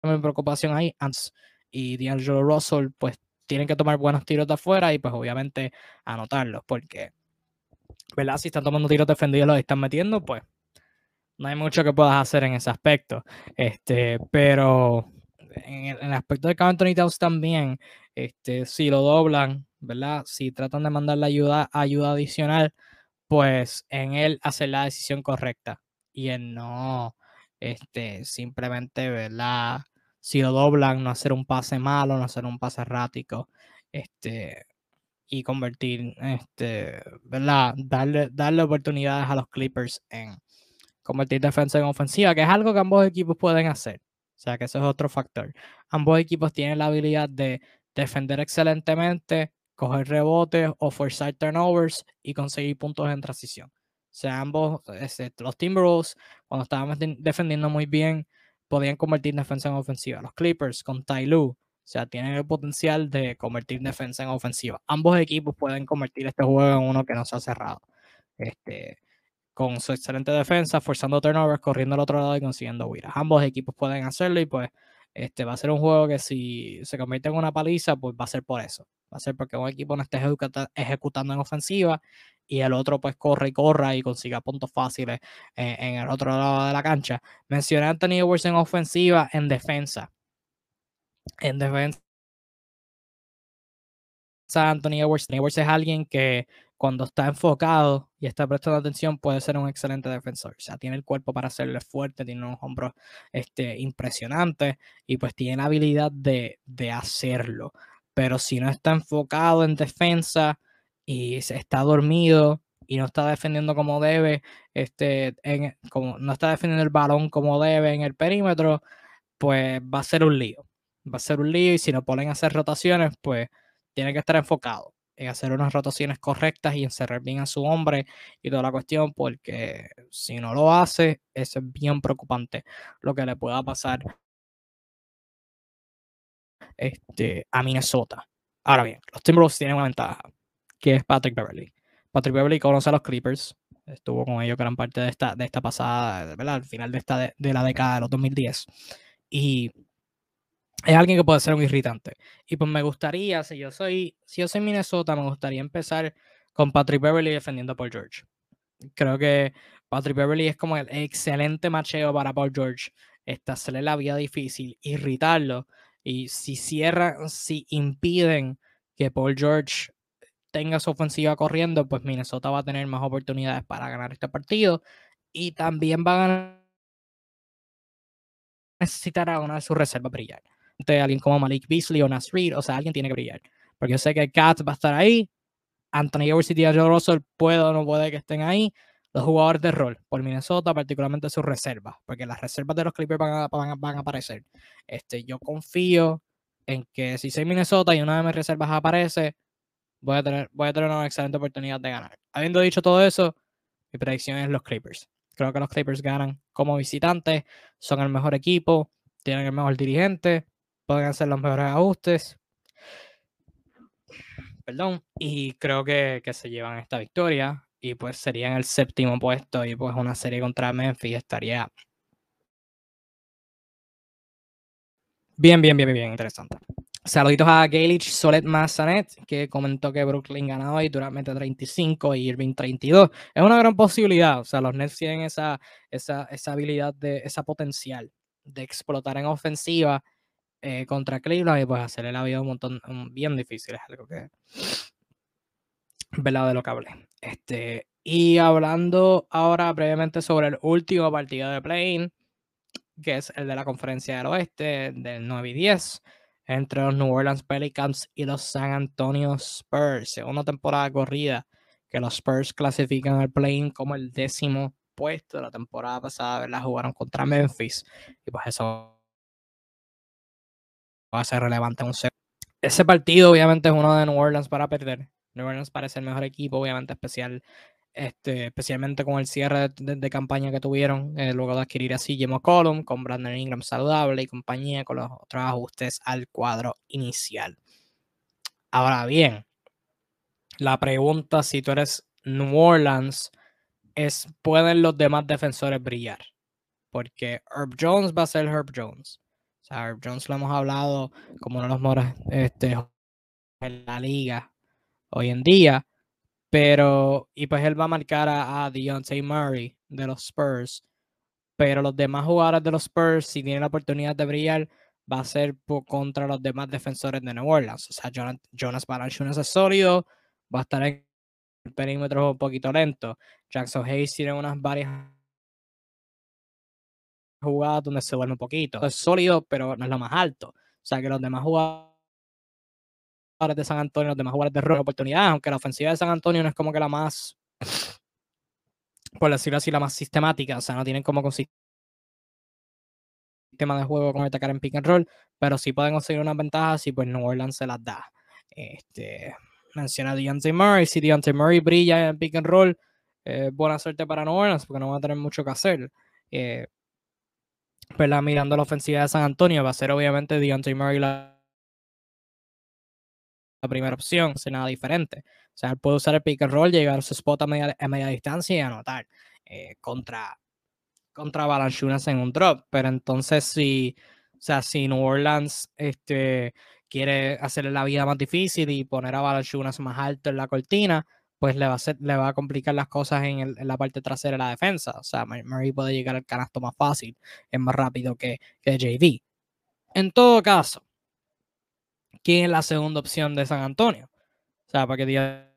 mi preocupación ahí. Ants y D'Angelo Russell pues tienen que tomar buenos tiros de afuera y pues obviamente anotarlos, porque, ¿verdad? Si están tomando tiros defendidos, los están metiendo, pues no hay mucho que puedas hacer en ese aspecto. Pero en el aspecto de Carl Anthony Towns también, si lo doblan, ¿verdad? Si tratan de mandarle ayuda adicional, pues en él hacer la decisión correcta y en no simplemente, ¿verdad? Si lo doblan, no hacer un pase malo, no hacer un pase errático, y convertir, ¿verdad? Darle oportunidades a los Clippers en convertir defensa en ofensiva, que es algo que ambos equipos pueden hacer. O sea, que eso es otro factor. Ambos equipos tienen la habilidad de defender excelentemente, coger rebotes o forzar turnovers y conseguir puntos en transición. O sea, ambos, los Timberwolves, cuando estaban defendiendo muy bien, podían convertir defensa en ofensiva. Los Clippers con Ty Lue, o sea, tienen el potencial de convertir defensa en ofensiva. Ambos equipos pueden convertir este juego en uno que no se ha cerrado. Con su excelente defensa, forzando turnovers, corriendo al otro lado y consiguiendo huidas. Ambos equipos pueden hacerlo y pues va a ser un juego que si se convierte en una paliza, pues va a ser por eso. Va a ser porque un equipo no esté ejecutando en ofensiva y el otro pues corra y consiga puntos fáciles en el otro lado de la cancha. Mencioné a Anthony Edwards en ofensiva, en defensa. En defensa, Anthony Edwards es alguien que cuando está enfocado y está prestando atención puede ser un excelente defensor. O sea, tiene el cuerpo para hacerle fuerte, tiene unos hombros impresionantes y pues tiene la habilidad de hacerlo. Pero si no está enfocado en defensa y está dormido y no está defendiendo como debe, no está defendiendo el balón como debe en el perímetro, pues va a ser un lío. Y si no ponen a hacer rotaciones, pues tiene que estar enfocado en hacer unas rotaciones correctas y en cerrar bien a su hombre y toda la cuestión, porque si no lo hace, eso es bien preocupante lo que le pueda pasar a Minnesota. Ahora bien, los Timberwolves tienen una ventaja, que es Patrick Beverley. Patrick Beverley conoce a los Clippers, estuvo con ellos gran parte de esta pasada, ¿verdad? Al final de la década de los 2010. Y es alguien que puede ser un irritante. Y pues me gustaría, si yo soy Minnesota, me gustaría empezar con Patrick Beverley defendiendo a Paul George. Creo que Patrick Beverley es como el excelente macheo para Paul George. Hacerle la vida difícil, irritarlo. Y si impiden que Paul George tenga su ofensiva corriendo, pues Minnesota va a tener más oportunidades para ganar este partido. Y también va a ganar, necesitará una de sus reservas brillar. Entonces, alguien como Malik Beasley o Naz Reid, o sea, alguien tiene que brillar. Porque yo sé que Katz va a estar ahí, Anthony Edwards y D'Angelo Russell puede o no puede que estén ahí. Los jugadores de rol por Minnesota, particularmente sus reservas, porque las reservas de los Clippers van a aparecer. Yo confío en que si soy Minnesota y una de mis reservas aparece, voy a tener una excelente oportunidad de ganar. Habiendo dicho todo eso, mi predicción es los Clippers. Creo que los Clippers ganan como visitantes, son el mejor equipo, tienen el mejor dirigente, pueden hacer los mejores ajustes. Perdón. Y creo que se llevan esta victoria. Y pues serían el séptimo puesto. Y pues una serie contra Memphis estaría bien interesante. Saluditos a Gaylich Solet Massanet, que comentó que Brooklyn ganó hoy, Durant mete 35 y Irving 32. Es una gran posibilidad. O sea, los Nets tienen esa habilidad, esa potencial de explotar en ofensiva contra Cleveland y pues hacerle la vida un montón bien difícil. Es algo que, ¿verdad?, de lo que hablé. Y hablando ahora brevemente sobre el último partido de play-in, que es el de la Conferencia del Oeste, del 9 y 10, entre los New Orleans Pelicans y los San Antonio Spurs. Segunda temporada corrida que los Spurs clasifican al play-in como el 10º puesto. La temporada pasada, ¿verdad?, jugaron contra Memphis y pues eso va a ser relevante en un segundo. Ese partido obviamente es uno de New Orleans para perder. New Orleans parece el mejor equipo, obviamente, especialmente con el cierre de campaña que tuvieron luego de adquirir a CJ McCollum, con Brandon Ingram saludable y compañía, con los otros ajustes al cuadro inicial. Ahora bien, la pregunta, si tú eres New Orleans, es: ¿pueden los demás defensores brillar? Porque Herb Jones va a ser Herb Jones. O sea, Herb Jones lo hemos hablado como uno de los mejores en la liga hoy en día, pero y pues él va a marcar a Dejounte Murray de los Spurs, pero los demás jugadores de los Spurs, si tienen la oportunidad de brillar, va a ser contra los demás defensores de New Orleans. O sea, Jonas Valanciunas es sólido, va a estar en el perímetro un poquito lento. Jackson Hayes tiene unas varias jugadas donde se duerme un poquito. Es sólido, pero no es lo más alto. O sea, que los demás jugadores de San Antonio, los demás jugadores de rol, oportunidades, aunque la ofensiva de San Antonio no es como que la más, por decirlo así, la más sistemática. O sea, no tienen como sistema de juego con atacar en pick and roll, pero sí pueden conseguir unas ventajas y pues New Orleans se las da. Menciona a Dejounte Murray. Si Dejounte Murray brilla en pick and roll, buena suerte para New Orleans, porque no van a tener mucho que hacer. Pero mirando la ofensiva de San Antonio, va a ser obviamente Dejounte Murray la primera opción, sin nada diferente. O sea, él puede usar el pick and roll, llegar a su spot a media distancia y anotar contra Valanciunas en un drop. Pero entonces si New Orleans quiere hacerle la vida más difícil y poner a Valanciunas más alto en la cortina, pues le va a complicar las cosas en la parte trasera de la defensa. O sea, Murray puede llegar al canasto más fácil, es más rápido que JV. En todo caso, ¿quién es la segunda opción de San Antonio? O sea, porque Dejounte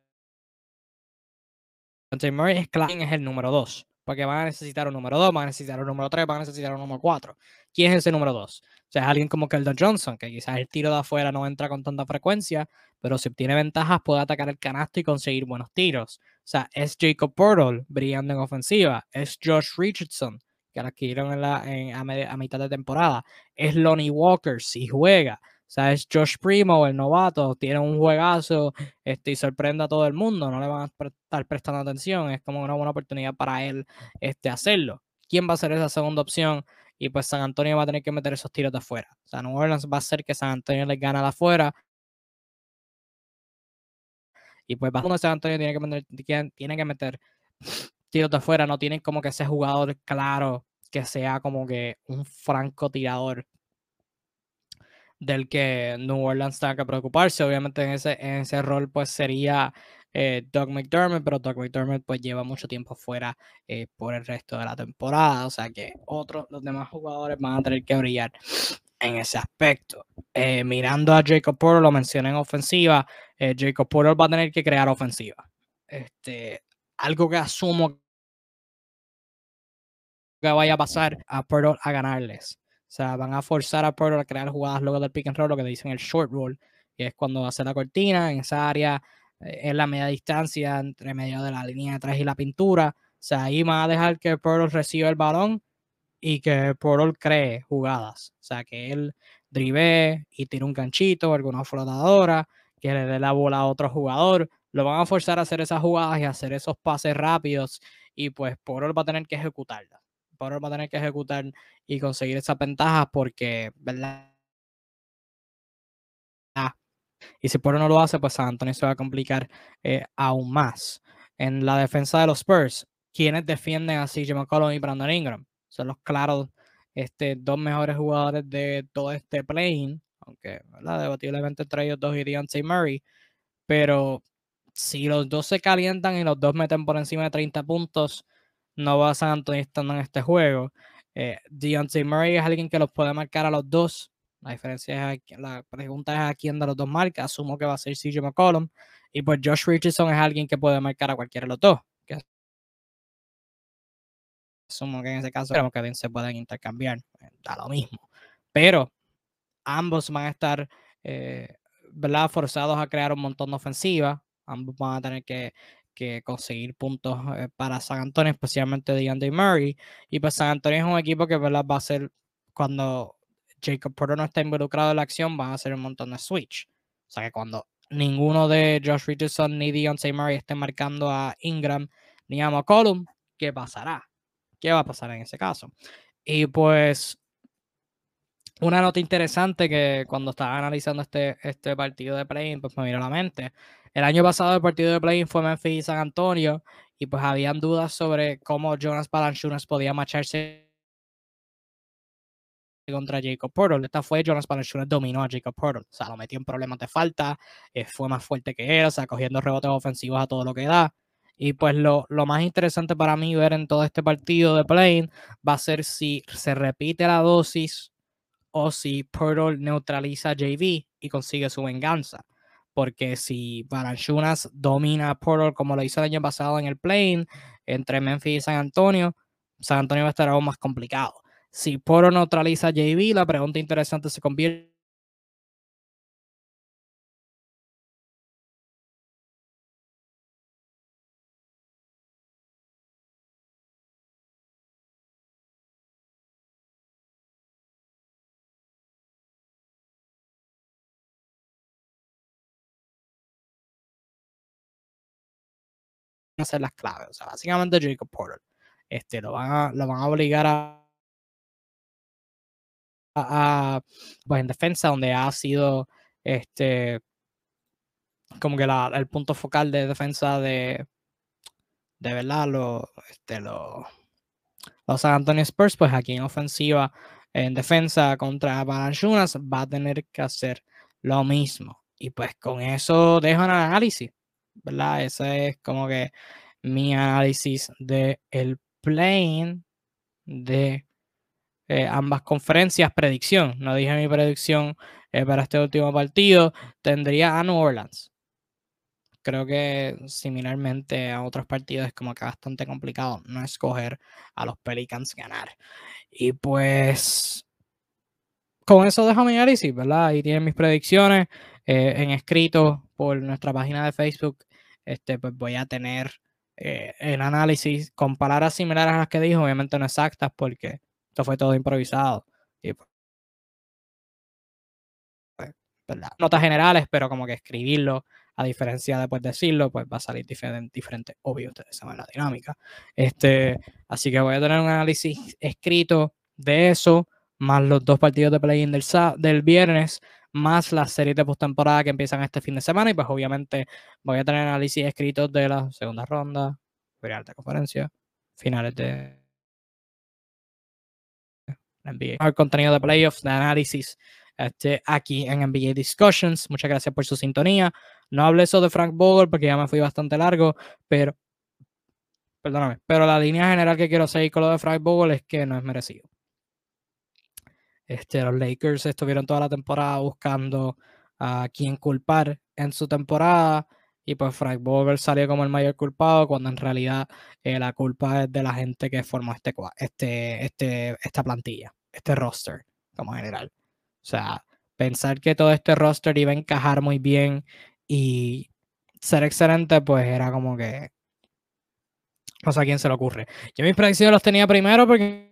Murray es claro quién es el número 2. Porque van a necesitar un número 2, van a necesitar un número 3, van a necesitar un número 4. ¿Quién es ese número 2? O sea, es alguien como Keldon Johnson, que quizás el tiro de afuera no entra con tanta frecuencia, pero si obtiene ventajas puede atacar el canasto y conseguir buenos tiros. O sea, es Jacob Poeltl brillando en ofensiva. Es Josh Richardson, que adquirieron a mitad de temporada. Es Lonnie Walker, si juega. O sea, es Josh Primo, el novato, tiene un juegazo y sorprende a todo el mundo, no le van a estar prestando atención, es como una buena oportunidad para él hacerlo. ¿Quién va a ser esa segunda opción? Y pues San Antonio va a tener que meter esos tiros de afuera. O sea, New Orleans va a hacer que San Antonio les gane de afuera. Y pues va a San Antonio tiene que meter tiros de afuera. No tienen como que ese jugador claro que sea como que un francotirador del que New Orleans tenga que preocuparse. Obviamente en ese rol pues sería Doug McDermott, pero Doug McDermott pues lleva mucho tiempo fuera por el resto de la temporada, o sea que los demás jugadores van a tener que brillar en ese aspecto. Mirando a Jacob Porter, lo mencioné en ofensiva, Jacob Porter va a tener que crear ofensiva, algo que asumo que vaya a pasar a Porter a ganarles, o sea, van a forzar a Porter a crear jugadas luego del pick and roll, lo que le dicen el short roll, que es cuando hace la cortina en esa área, en la media distancia, entre medio de la línea de atrás y la pintura. O sea, ahí va a dejar que Porter reciba el balón y que Porter cree jugadas. O sea, que él dribee y tire un ganchito, alguna flotadora, que le dé la bola a otro jugador. Lo van a forzar a hacer esas jugadas y a hacer esos pases rápidos. Y pues Porter va a tener que ejecutarla. Porter va a tener que ejecutar y conseguir esas ventajas porque, ¿verdad? Y si Porter no lo hace, pues San Antonio se va a complicar aún más. En la defensa de los Spurs, quienes defienden a CJ McCollum y Brandon Ingram, son los claros dos mejores jugadores de todo este play-in, aunque, ¿verdad?, debatiblemente entre ellos dos irían Dejounte Murray, pero si los dos se calientan y los dos meten por encima de 30 puntos, no va San Antonio estando en este juego. Dejounte Murray es alguien que los puede marcar a los dos. La diferencia es, la pregunta es a quién de los dos marca. Asumo que va a ser CJ McCollum. Y pues Josh Richardson es alguien que puede marcar a cualquiera de los dos. Que asumo que en ese caso creo que se pueden intercambiar. Da lo mismo. Pero ambos van a estar forzados a crear un montón de ofensiva. Ambos van a tener que conseguir puntos para San Antonio, especialmente DeAndre Murray. Y pues San Antonio es un equipo que, ¿verdad?, va a ser cuando Jacob Porter no está involucrado en la acción, van a hacer un montón de switch. O sea que cuando ninguno de Josh Richardson ni Dejounte Murray esté marcando a Ingram ni a McCollum, ¿qué pasará? ¿Qué va a pasar en ese caso? Y pues una nota interesante que cuando estaba analizando este partido de play-in, pues me vino a la mente. El año pasado el partido de play-in fue Memphis y San Antonio, y pues habían dudas sobre cómo Jonas Valanciunas podía marcharse contra Jacob Porter. Esta fue Jonas Valanciunas dominó a Jacob Porter, o sea, lo metió en problemas de falta, fue más fuerte que él, o sea, cogiendo rebotes ofensivos a todo lo que da. Y pues lo más interesante para mí ver en todo este partido de play-in va a ser si se repite la dosis o si Porter neutraliza a JV y consigue su venganza, porque si Valanciunas domina a Porter como lo hizo el año pasado en el play-in entre Memphis y San Antonio va a estar aún más complicado. Si Porter neutraliza a JV, la pregunta interesante se convierte en hacer las claves. O sea, básicamente Jacob Porter lo van a obligar pues en defensa, donde ha sido como que el punto focal de defensa de verdad los San Antonio Spurs, pues aquí en ofensiva, en defensa contra Valanciunas va a tener que hacer lo mismo. Y pues con eso dejo el análisis, ¿verdad? Ese es como que mi análisis del play-in de ambas conferencias. Predicción, no dije mi predicción para este último partido. Tendría a New Orleans. Creo que similarmente a otros partidos es como que bastante complicado no escoger a los Pelicans ganar. Y pues con eso dejo mi análisis, ¿verdad? Ahí tienen mis predicciones en escrito por nuestra página de Facebook. Pues voy a tener el análisis con palabras similares a las que dijo, obviamente no exactas porque esto fue todo improvisado. Y ¿verdad? Notas generales, pero como que escribirlo, a diferencia de pues, decirlo, pues va a salir diferente, obvio, ustedes saben la dinámica. Así que voy a tener un análisis escrito de eso, más los dos partidos de play-in del viernes, más las series de postemporada que empiezan este fin de semana, y pues obviamente voy a tener análisis escritos de la segunda ronda, final de conferencia, finales de NBA. El contenido de playoffs, de análisis, aquí en NBA Discussions. Muchas gracias por su sintonía. No hablé eso de Frank Vogel porque ya me fui bastante largo, pero perdóname, pero la línea general que quiero seguir con lo de Frank Vogel es que no es merecido. Los Lakers estuvieron toda la temporada buscando a quién culpar en su temporada, y pues Frank Vogel salió como el mayor culpado, cuando en realidad la culpa es de la gente que formó esta plantilla, este roster como general. O sea, pensar que todo este roster iba a encajar muy bien y ser excelente, pues era como que no sé a quién se le ocurre. Yo mis predicciones los tenía primero porque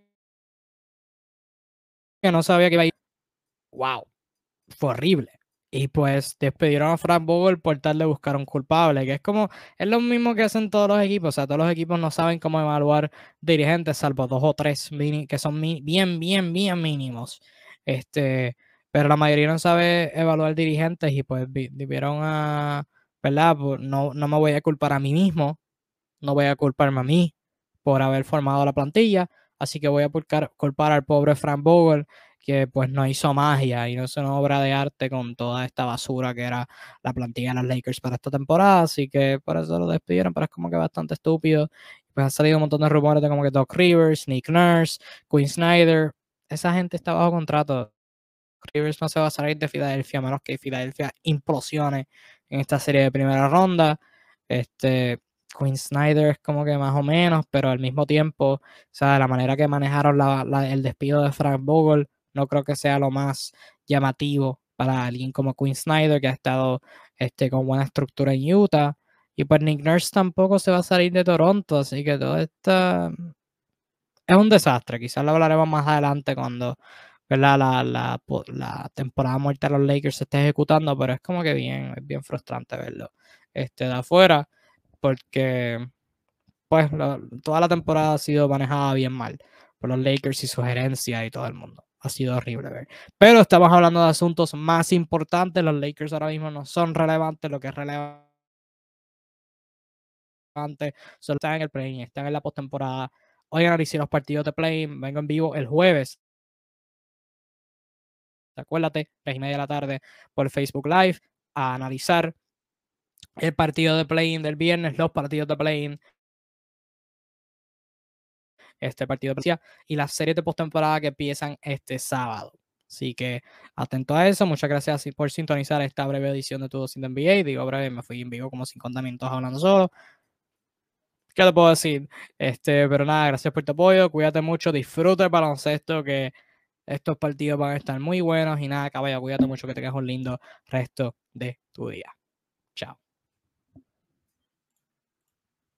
que no sabía que iba a ir. ¡Wow! Fue horrible. Y pues despidieron a Frank Vogel por tal de buscar un culpable, que es lo mismo que hacen todos los equipos. O sea, todos los equipos no saben cómo evaluar dirigentes, salvo dos o tres que son bien mínimos. Pero la mayoría no sabe evaluar dirigentes, y pues vivieron a, ¿verdad? No me voy a culpar a mí mismo, no voy a culparme a mí por haber formado la plantilla. Así que voy a culpar al pobre Frank Vogel, que pues no hizo magia y no es una obra de arte con toda esta basura que era la plantilla de los Lakers para esta temporada. Así que por eso lo despidieron, pero es como que bastante estúpido. Pues han salido un montón de rumores de como que Doc Rivers, Nick Nurse, Quinn Snyder. Esa gente está bajo contrato. Rivers no se va a salir de Filadelfia, a menos que Filadelfia implosione en esta serie de primera ronda. Quinn Snyder es como que más o menos, pero al mismo tiempo, o sea, la manera que manejaron el despido de Frank Vogel, no creo que sea lo más llamativo para alguien como Quinn Snyder, que ha estado con buena estructura en Utah. Y pues Nick Nurse tampoco se va a salir de Toronto, así que todo esto es un desastre. Quizás lo hablaremos más adelante cuando, ¿verdad?, la temporada muerta de los Lakers se está ejecutando, pero es como que bien frustrante verlo de afuera, porque pues toda la temporada ha sido manejada bien mal por los Lakers y su gerencia y todo el mundo. Ha sido horrible ver. Pero estamos hablando de asuntos más importantes. Los Lakers ahora mismo no son relevantes. Lo que es relevante solo están en el play-in, están en la postemporada. Hoy analicé los partidos de play-in. Vengo en vivo el jueves, acuérdate, 3:30 de la tarde por Facebook Live, a analizar el partido de play-in del viernes, los partidos de play-in, partido de play-in y las series de postemporada que empiezan este sábado. Así que atento a eso. Muchas gracias por sintonizar esta breve edición de Tu Dosis de NBA. Digo breve, me fui en vivo como 50 minutos hablando solo. ¿Qué te puedo decir? Pero nada, gracias por tu apoyo. Cuídate mucho, disfruta el baloncesto, que estos partidos van a estar muy buenos. Y nada, caballo, cuídate mucho, que tengas un lindo resto de tu día. Chao.